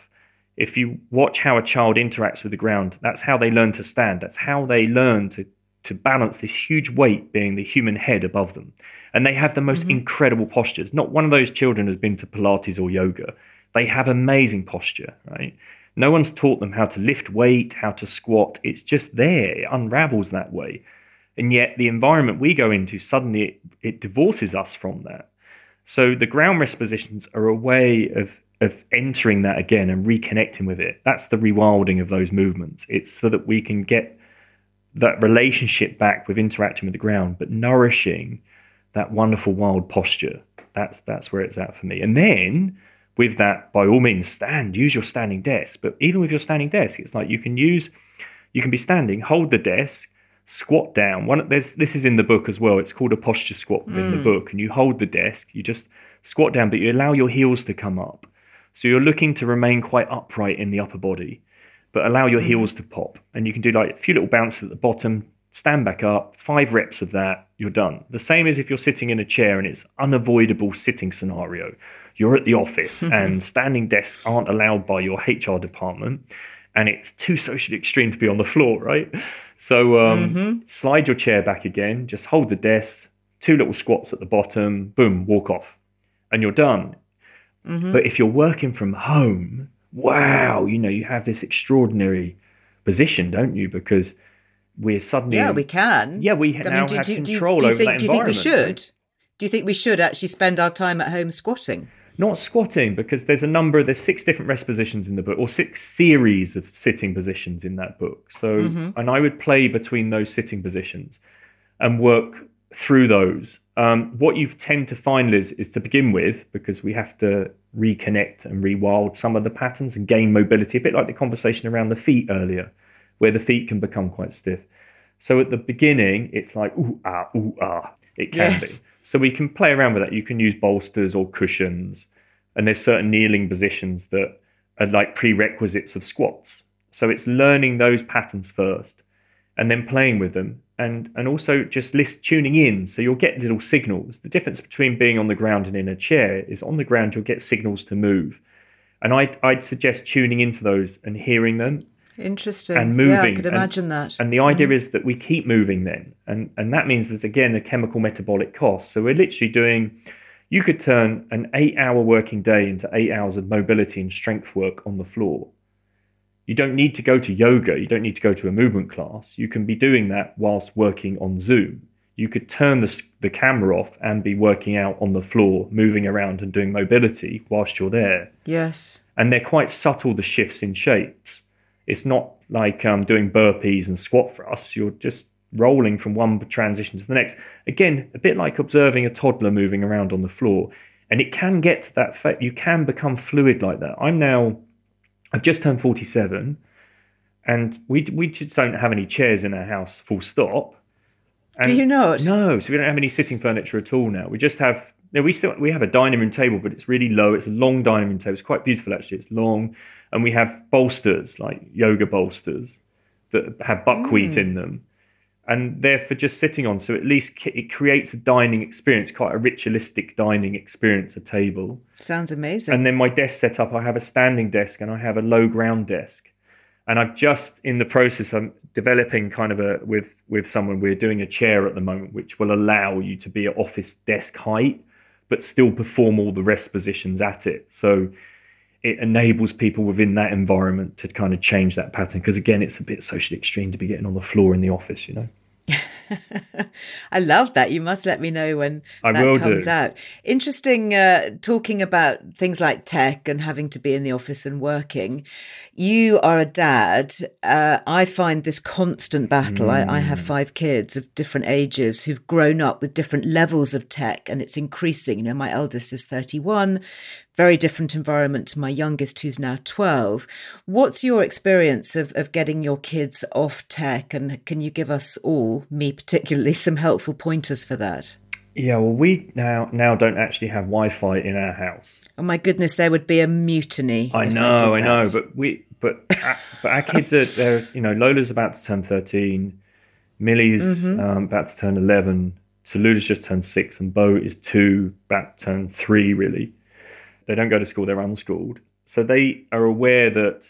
If you watch how a child interacts with the ground, that's how they learn to stand. That's how they learn to balance this huge weight being the human head above them. And they have the most incredible postures. Not one of those children has been to Pilates or yoga. They have amazing posture, right? No one's taught them how to lift weight, how to squat. It's just there. It unravels that way. And yet the environment we go into, suddenly it divorces us from that. So the ground rest positions are a way of entering that again and reconnecting with it. That's the rewilding of those movements. It's so that we can get that relationship back with interacting with the ground, but nourishing that wonderful wild posture. That's where it's at for me. And then with that, by all means, stand, use your standing desk. But even with your standing desk, it's like you can be standing, hold the desk, squat down. This is in the book as well. It's called a posture squat within the book. And you hold the desk, you just squat down, but you allow your heels to come up. So you're looking to remain quite upright in the upper body, but allow your heels to pop. And you can do like a few little bounces at the bottom, stand back up, 5 reps of that, you're done. The same as if you're sitting in a chair, and it's unavoidable sitting scenario. You're at the office and standing desks aren't allowed by your HR department. And it's too socially extreme to be on the floor, right? So slide your chair back again, just hold the desk, 2 little squats at the bottom, boom, walk off, and you're done. But if you're working from home, wow, you have this extraordinary position, don't you? Because we're suddenly... Yeah, we can. Yeah, we now have control over that environment. Do you think we should? Do you think we should actually spend our time at home squatting? Not squatting, because there's 6 different rest positions in the book, or 6 series of sitting positions in that book. So, and I would play between those sitting positions and work through those. What you tend to find, Liz, is to begin with, because we have to reconnect and rewild some of the patterns and gain mobility, a bit like the conversation around the feet earlier, where the feet can become quite stiff. So at the beginning, it's like, ooh, ah, ooh, ah. It can be. So we can play around with that. You can use bolsters or cushions. And there's certain kneeling positions that are like prerequisites of squats. So it's learning those patterns first and then playing with them. And also just tuning in. So you'll get little signals. The difference between being on the ground and in a chair is on the ground, you'll get signals to move. And I'd suggest tuning into those and hearing them. Interesting. And moving. Yeah, I could imagine that. And the idea is that we keep moving then. And that means there's, again, a chemical metabolic cost. So we're literally doing, you could turn an 8-hour working day into 8 hours of mobility and strength work on the floor. You don't need to go to yoga. You don't need to go to a movement class. You can be doing that whilst working on Zoom. You could turn the camera off and be working out on the floor, moving around and doing mobility whilst you're there. Yes. And they're quite subtle, the shifts in shapes. It's not like doing burpees and squat thrusts. You're just rolling from one transition to the next. Again, a bit like observing a toddler moving around on the floor. And it can get to that you can become fluid like that. I've just turned 47, and we just don't have any chairs in our house, full stop. And do you not? No, so we don't have any sitting furniture at all now. We just have, we have a dining room table, but it's really low. It's a long dining room table. It's quite beautiful, actually. It's long, and we have bolsters, like yoga bolsters, that have buckwheat in them, and they're for just sitting on. So at least it creates a dining experience, quite a ritualistic dining experience, a table. Sounds amazing. And then my desk set up, I have a standing desk and I have a low ground desk. And I've just, in the process, I'm developing kind of with someone, we're doing a chair at the moment, which will allow you to be at office desk height, but still perform all the rest positions at it. So it enables people within that environment to kind of change that pattern. Because again, it's a bit socially extreme to be getting on the floor in the office, you know. I love that. You must let me know when that comes out. Interesting, talking about things like tech and having to be in the office and working. You are a dad. I find this constant battle. I have 5 kids of different ages who've grown up with different levels of tech, and it's increasing. You know, my eldest is 31, very different environment to my youngest, who's now 12. What's your experience of getting your kids off tech? And can you give us all, me particularly, some helpful pointers for that? Yeah, well, we now don't actually have Wi-Fi in our house. Oh, my goodness, there would be a mutiny. I know. But our kids are, you know, Lola's about to turn 13. Millie's about to turn 11. Tallulah's just turned 6. And Beau is 2, about to turn 3, really. They don't go to school, they're unschooled. So they are aware that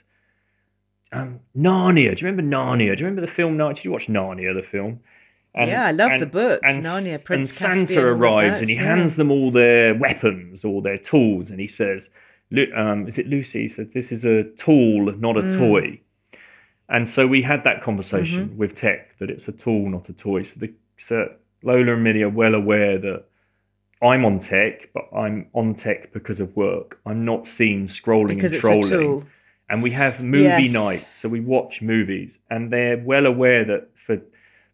Narnia, do you remember Narnia? Do you remember the film Narnia? Did you watch Narnia, the film? I love the books. And Narnia, Prince Caspian. And Santa arrives and he hands them all their weapons or their tools. And he says, is it Lucy? He said, this is a tool, not a toy. And so we had that conversation with tech, that it's a tool, not a toy. So Lola and Millie are well aware that I'm on tech, but I'm on tech because of work. I'm not seen scrolling because and trolling. It's a tool. And we have movie nights, so we watch movies. And they're well aware that for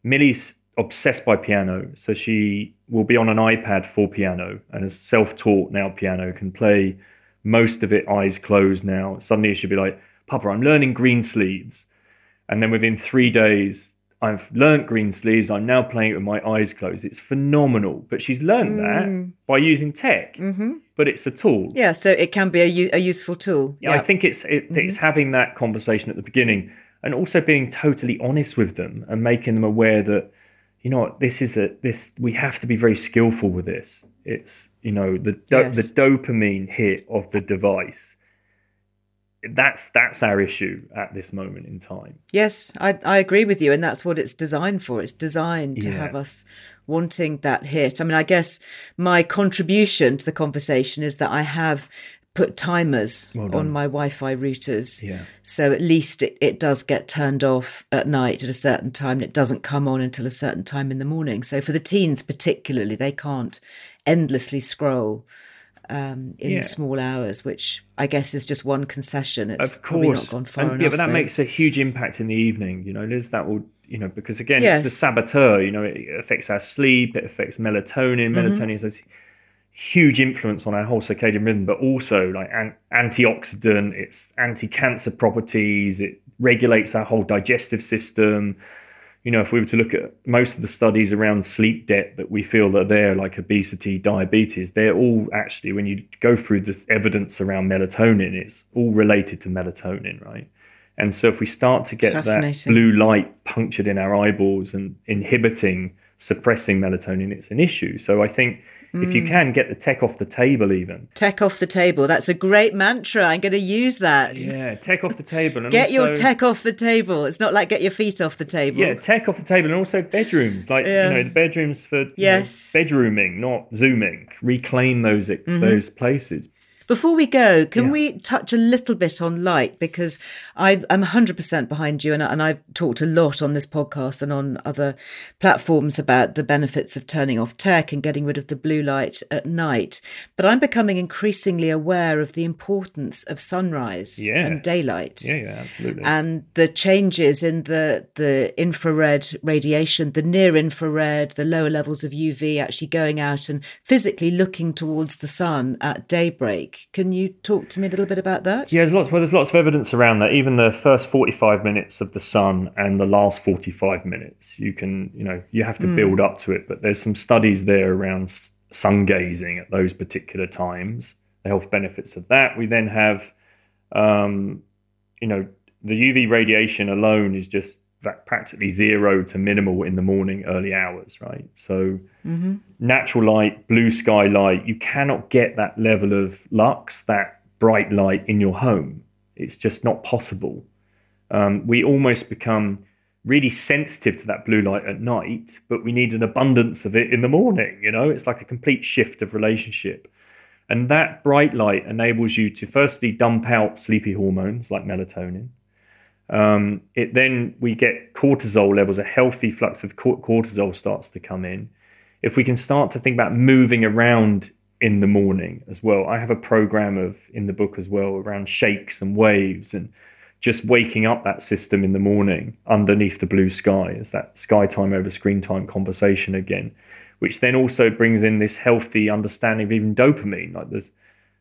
Millie's obsessed by piano, so she will be on an iPad for piano and is self-taught now piano, can play most of it eyes closed now. Suddenly she'll be like, Papa, I'm learning Greensleeves. And then within 3 days, I've learnt Greensleeves. I'm now playing it with my eyes closed. It's phenomenal. But she's learned that by using tech. But it's a tool. Yeah, so it can be a useful tool. Yeah, I think it's having that conversation at the beginning and also being totally honest with them and making them aware that, you know, we have to be very skillful with this. It's, you know, the dopamine hit of the device. That's our issue at this moment in time. Yes, I agree with you. And that's what it's designed for. It's designed to have us wanting that hit. I mean, I guess my contribution to the conversation is that I have put timers on my Wi-Fi routers. Yeah. So at least it does get turned off at night at a certain time. And it doesn't come on until a certain time in the morning. So for the teens particularly, they can't endlessly scroll in the small hours, which I guess is just one concession. It's probably not gone far enough. Yeah, but that makes a huge impact in the evening. You know, Liz, that will you know, because again, it's the saboteur, you know, it affects our sleep, it affects melatonin. Melatonin is this huge influence on our whole circadian rhythm, but also like antioxidant, it's anti-cancer properties, it regulates our whole digestive system. You know, if we were to look at most of the studies around sleep debt that we feel that they're like obesity, diabetes, they're all actually, when you go through this evidence around melatonin, it's all related to melatonin, right? And so if we start to get that blue light punctured in our eyeballs and inhibiting, suppressing melatonin, it's an issue. So I think if you can get the tech off the table, even. Tech off the table. That's a great mantra. I'm going to use that. Yeah, tech off the table. And get also, your tech off the table. It's not like get your feet off the table. Yeah, tech off the table, and also bedrooms. Like, you know, the bedrooms for you know, bedrooming, not Zooming. Reclaim those places. Before we go, can we touch a little bit on light? Because I'm 100% behind you, and I've talked a lot on this podcast and on other platforms about the benefits of turning off tech and getting rid of the blue light at night. But I'm becoming increasingly aware of the importance of sunrise and daylight. Yeah, absolutely. And the changes in the infrared radiation, the near infrared, the lower levels of UV, actually going out and physically looking towards the sun at daybreak. Can you talk to me a little bit about that? Yeah, there's lots of evidence around that. Even the first 45 minutes of the sun and the last 45 minutes, you have to build up to it. But there's some studies there around sun gazing at those particular times, the health benefits of that. We then have, the UV radiation alone is just practically zero to minimal in the morning, early hours, right? So natural light, blue sky light, you cannot get that level of lux, that bright light in your home. It's just not possible. We almost become really sensitive to that blue light at night, but we need an abundance of it in the morning. You know, it's like a complete shift of relationship. And that bright light enables you to firstly dump out sleepy hormones like melatonin. We get cortisol levels, a healthy flux of cortisol starts to come in. If we can start to think about moving around in the morning as well, I have a program in the book as well around shakes and waves and just waking up that system in the morning underneath the blue sky. It's that sky time over screen time conversation again, which then also brings in this healthy understanding of even dopamine, like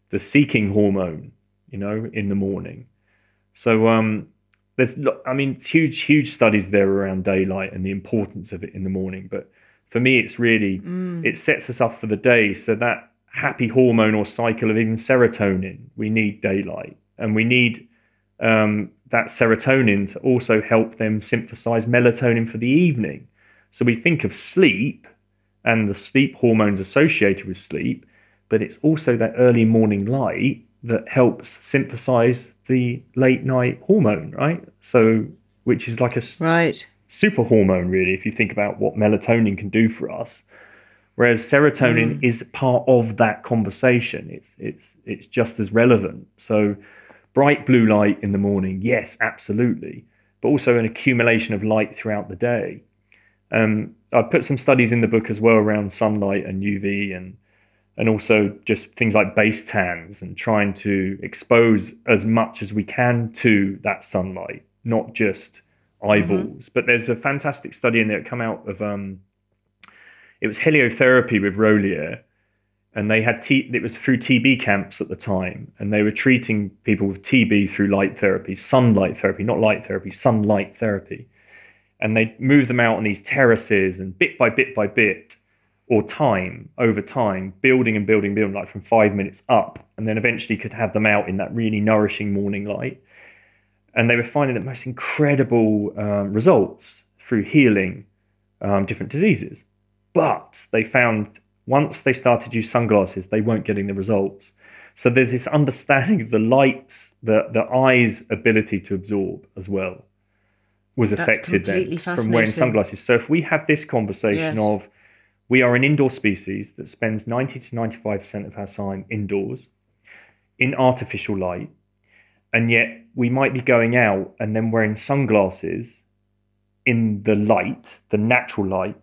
the seeking hormone, you know, in the morning. So, there's huge studies there around daylight and the importance of it in the morning. But for me, it's really, it sets us up for the day. So that happy hormone or cycle of even serotonin, we need daylight. And we need that serotonin to also help them synthesize melatonin for the evening. So we think of sleep and the sleep hormones associated with sleep, but it's also that early morning light that helps synthesize the late night hormone, right? So, which is like a super hormone, really, if you think about what melatonin can do for us. Whereas serotonin is part of that conversation. It's just as relevant. So bright blue light in the morning, yes, absolutely. But also an accumulation of light throughout the day. I put some studies in the book as well around sunlight and UV and also just things like base tans and trying to expose as much as we can to that sunlight, not just eyeballs. But there's a fantastic study in there that come out of, it was heliotherapy with Rolier, and they had, it was through TB camps at the time, and they were treating people with TB through sunlight therapy. And they moved them out on these terraces and bit by bit, or time over time, building, like from 5 minutes up, and then eventually could have them out in that really nourishing morning light. And they were finding the most incredible results through healing different diseases. But they found once they started to use sunglasses, they weren't getting the results. So there's this understanding of the light's, the eye's ability to absorb as well was affected then from wearing sunglasses. So if we have this conversation of, we are an indoor species that spends 90 to 95% of our time indoors in artificial light. And yet we might be going out and then wearing sunglasses in the light, the natural light.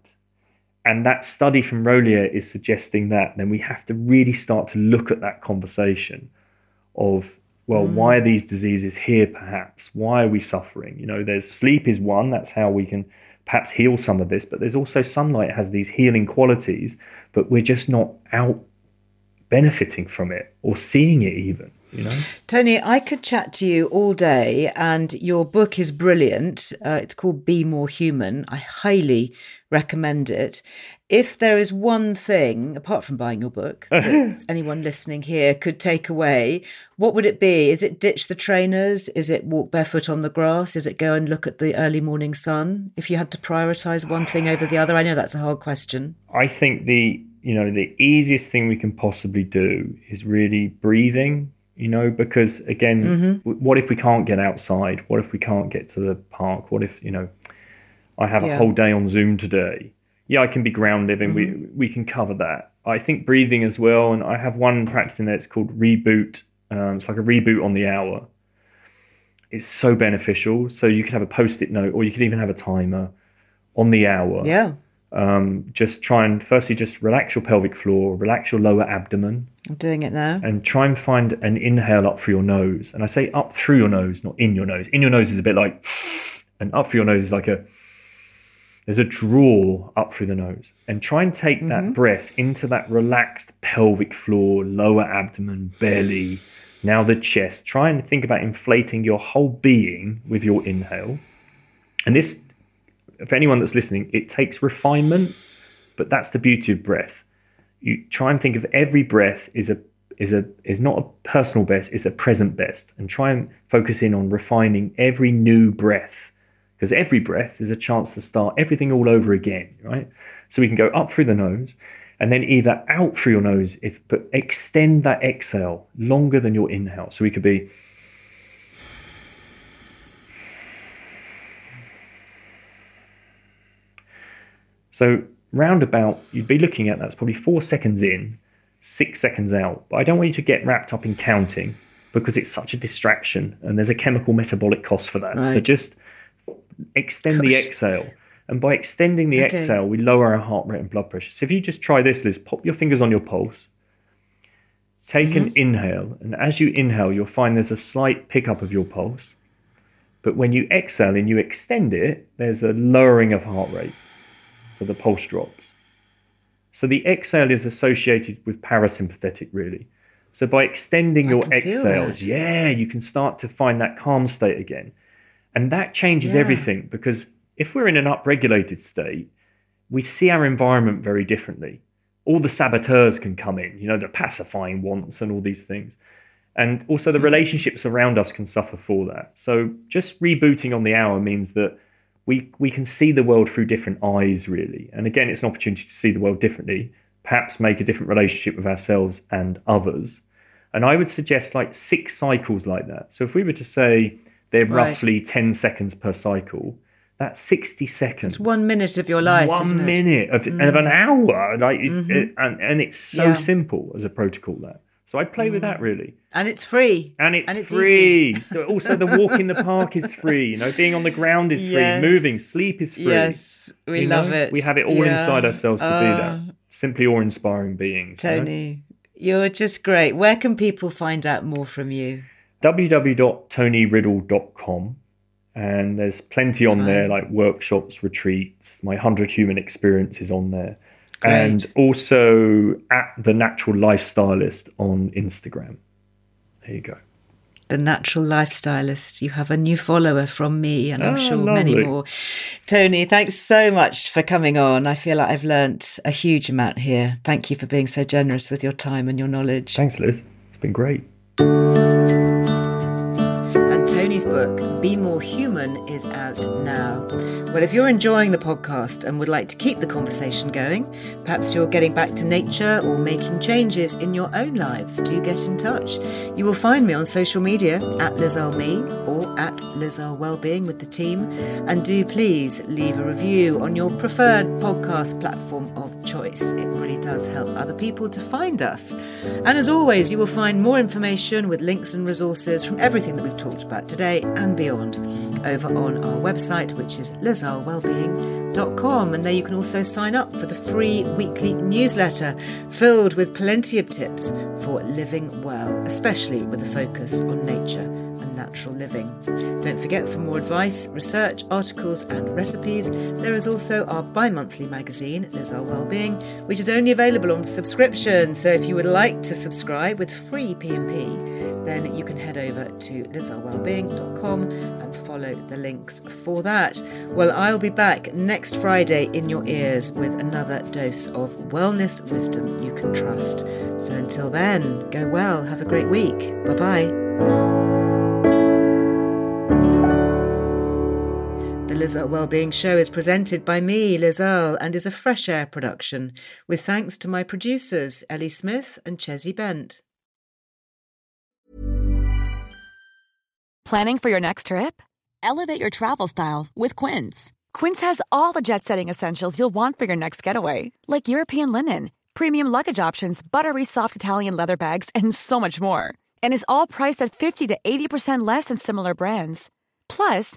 And that study from Rolier is suggesting that. Then we have to really start to look at that conversation of, well, why are these diseases here perhaps? Why are we suffering? You know, there's sleep is one. That's how we can perhaps heal some of this, but there's also sunlight has these healing qualities, but we're just not out benefiting from it or seeing it even. You know? Tony, I could chat to you all day, and your book is brilliant. It's called Be More Human. I highly recommend it. If there is one thing, apart from buying your book, that anyone listening here could take away, what would it be? Is it ditch the trainers? Is it walk barefoot on the grass? Is it go and look at the early morning sun? If you had to prioritise one thing over the other, I know that's a hard question. I think the easiest thing we can possibly do is really breathing. You know, because again, What if we can't get outside? What if we can't get to the park? What if, I have a whole day on Zoom today? Yeah, I can be ground living. We can cover that. I think breathing as well. And I have one practice in there. It's called reboot. It's like a reboot on the hour. It's so beneficial. So you could have a Post-it note, or you could even have a timer on the hour. Yeah. Just try and firstly just relax your pelvic floor, relax your lower abdomen. I'm doing it now. And try and find an inhale up through your nose. And I say up through your nose, not in your nose. In your nose is a bit like, and up through your nose is like there's a draw up through the nose. And try and take that breath into that relaxed pelvic floor, lower abdomen, belly, now the chest. Try and think about inflating your whole being with your inhale. And this, for anyone that's listening, it takes refinement, but that's the beauty of breath. You try and think of every breath is not a personal best, it's a present best, and try and focus in on refining every new breath, because every breath is a chance to start everything all over again, right? So we can go up through the nose, and then either out through your nose, but extend that exhale longer than your inhale. So we could be so roundabout, you'd be looking at that's probably 4 seconds in, 6 seconds out. But I don't want you to get wrapped up in counting, because it's such a distraction, and there's a chemical metabolic cost for that. Right. So just extend the exhale. And by extending the exhale, we lower our heart rate and blood pressure. So if you just try this, Liz, pop your fingers on your pulse, take an inhale, and as you inhale, you'll find there's a slight pickup of your pulse. But when you exhale and you extend it, there's a lowering of heart rate. The pulse drops. So the exhale is associated with parasympathetic, really. So by extending your exhales, you can start to find that calm state again. And that changes everything, because if we're in an upregulated state, we see our environment very differently. All the saboteurs can come in, the pacifying wants and all these things. And also the relationships around us can suffer for that. So just rebooting on the hour means that we can see the world through different eyes, really. And again, it's an opportunity to see the world differently, perhaps make a different relationship with ourselves and others. And I would suggest like 6 cycles like that. So if we were to say they're roughly 10 seconds per cycle, that's 60 seconds. It's 1 minute of your life, isn't it? 1 minute of an hour. Like, and it's so simple as a protocol that. So I play with that, really. And it's free. And it's free. So also the walk in the park is free. Being on the ground is free. Moving, sleep is free. Yes, we love it. We have it all inside ourselves to do that. Simply awe-inspiring beings. Tony, you're just great. Where can people find out more from you? www.tonyriddle.com. And there's plenty on there, like workshops, retreats. My 100 Human Experience is on there. Great. And also at The Natural Lifestylist on Instagram. There you go. The Natural Lifestylist. You have a new follower from me, and I'm sure lovely. Many more. Tony, thanks so much for coming on. I feel like I've learnt a huge amount here. Thank you for being so generous with your time and your knowledge. Thanks, Liz. It's been great. Tony's book, Be More Human, is out now. Well, if you're enjoying the podcast and would like to keep the conversation going, perhaps you're getting back to nature or making changes in your own lives, do get in touch. You will find me on social media at Liz Earle Me or at Liz Earle Wellbeing with the team. And do please leave a review on your preferred podcast platform of choice. It really does help other people to find us. And as always, you will find more information with links and resources from everything that we've talked about today and beyond over on our website, which is lizarlewellbeing.com, and there you can also sign up for the free weekly newsletter filled with plenty of tips for living well, especially with a focus on nature and and natural living. Don't forget, for more advice, research, articles and recipes, there is also our bi-monthly magazine, Liz Earle Wellbeing, which is only available on subscription. So if you would like to subscribe with free PMP, then you can head over to LizEarleWellbeing.com and follow the links for that. Well, I'll be back next Friday in your ears with another dose of wellness wisdom you can trust. So until then, go well, have a great week. Bye-bye. The Liz Earle Wellbeing Show is presented by me, Liz Earle, and is a Fresh Air production, with thanks to my producers, Ellie Smith and Chezzy Bent. Planning for your next trip? Elevate your travel style with Quince. Quince has all the jet-setting essentials you'll want for your next getaway, like European linen, premium luggage options, buttery soft Italian leather bags, and so much more. And is all priced at 50 to 80% less than similar brands. Plus,